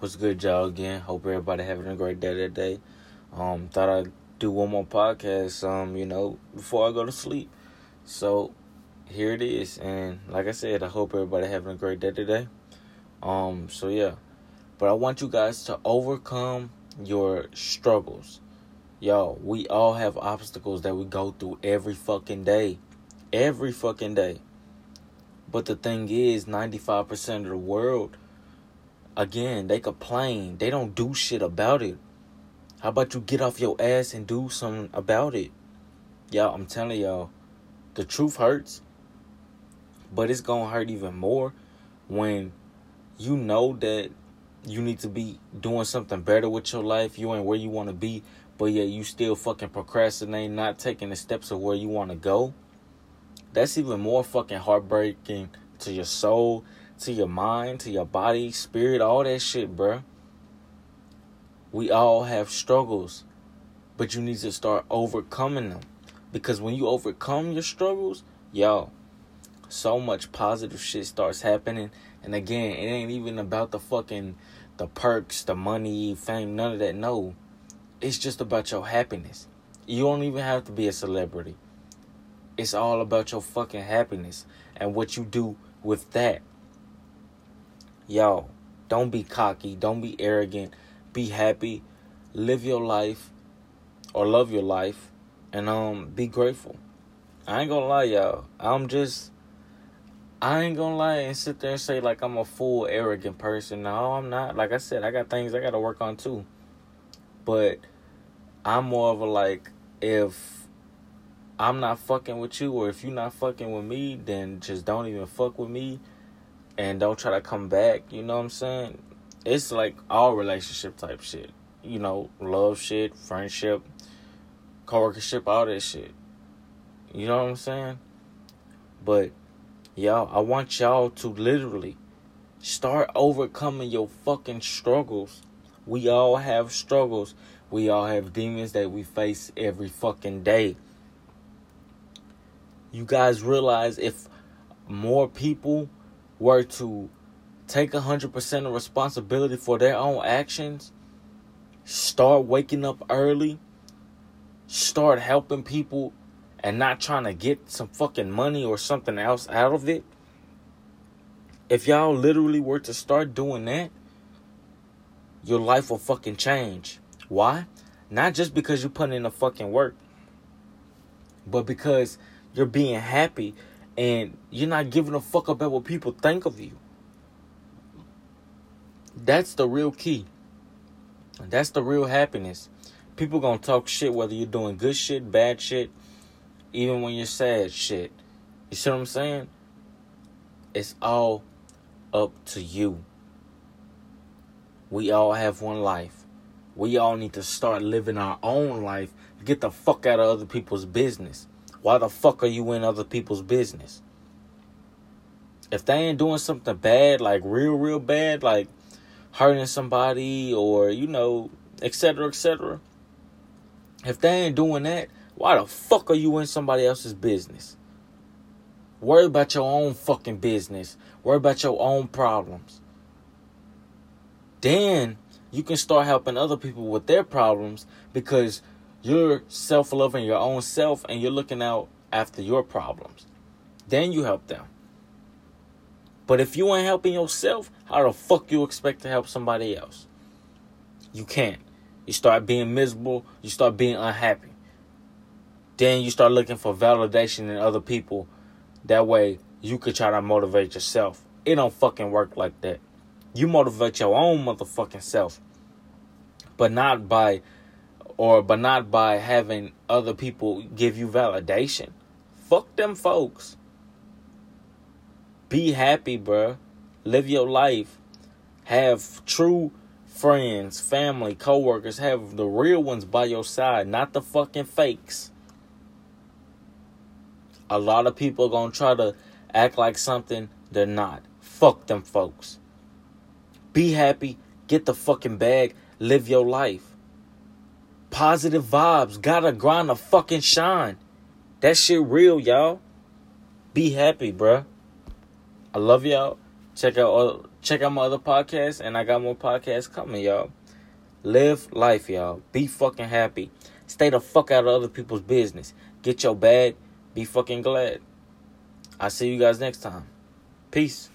What's good, y'all? Again, hope everybody having a great day today. Thought I'd do one more podcast, before I go to sleep. So here it is, and like I said, I hope everybody having a great day today. But I want you guys to overcome your struggles. Yo, we all have obstacles that we go through every fucking day. But the thing is, 95% of the world, again, they complain. They don't do shit about it. How about you get off your ass and do something about it? Y'all, I'm telling y'all, the truth hurts. But it's gonna hurt even more when you know that you need to be doing something better with your life. You ain't where you want to be, but yeah, you still fucking procrastinate, not taking the steps of where you want to go. That's even more fucking heartbreaking to your soul, to your mind, to your body, spirit, all that shit, bruh. We all have struggles, but you need to start overcoming them. Because when you overcome your struggles, yo, so much positive shit starts happening. And again, it ain't even about the fucking, the perks, the money, fame, none of that, no. It's just about your happiness. You don't even have to be a celebrity. It's all about your fucking happiness and what you do with that. Yo, don't be cocky. Don't be arrogant. Be happy. Live your life or love your life and be grateful. I ain't gonna lie, y'all. I ain't gonna lie and sit there and say like I'm a full arrogant person. No, I'm not. Like I said, I got things I gotta work on too. But I'm more of a like, if I'm not fucking with you or if you're not fucking with me, then just don't even fuck with me and don't try to come back. You know what I'm saying? It's like all relationship type shit. You know, love shit, friendship, coworkership, all that shit. You know what I'm saying? But y'all, I want y'all to literally start overcoming your fucking struggles. We all have struggles. We all have demons that we face every fucking day. You guys realize if more people were to take 100% of responsibility for their own actions, start waking up early, start helping people and not trying to get some fucking money or something else out of it. If y'all literally were to start doing that, your life will fucking change. Why? Not just because you put in the fucking work, but because you're being happy and you're not giving a fuck about what people think of you. That's the real key. That's the real happiness. People gonna talk shit whether you're doing good shit, bad shit, even when you're sad shit. You see what I'm saying? It's all up to you. We all have one life. We all need to start living our own life. Get the fuck out of other people's business. Why the fuck are you in other people's business? If they ain't doing something bad, like real bad, like hurting somebody or, et cetera, if they ain't doing that, why the fuck are you in somebody else's business? Worry about your own fucking business. Worry about your own problems. Then you can start helping other people with their problems because you're self-loving your own self and you're looking out after your problems. Then you help them. But if you ain't helping yourself, how the fuck you expect to help somebody else? You can't. You start being miserable. You start being unhappy. Then you start looking for validation in other people. That way you could try to motivate yourself. It don't fucking work like that. You motivate your own motherfucking self. But not by having other people give you validation. Fuck them folks. Be happy, bruh. Live your life. Have true friends, family, coworkers. Have the real ones by your side, not the fucking fakes. A lot of people are going to try to act like something they're not. Fuck them folks. Be happy. Get the fucking bag. Live your life. Positive vibes. Gotta grind to fucking shine. That shit real, y'all. Be happy, bruh. I love y'all. Check out all Check out my other podcasts, and I got more podcasts coming, y'all. Live life, y'all. Be fucking happy. Stay the fuck out of other people's business. Get your bag. Be fucking glad. I'll see you guys next time. Peace.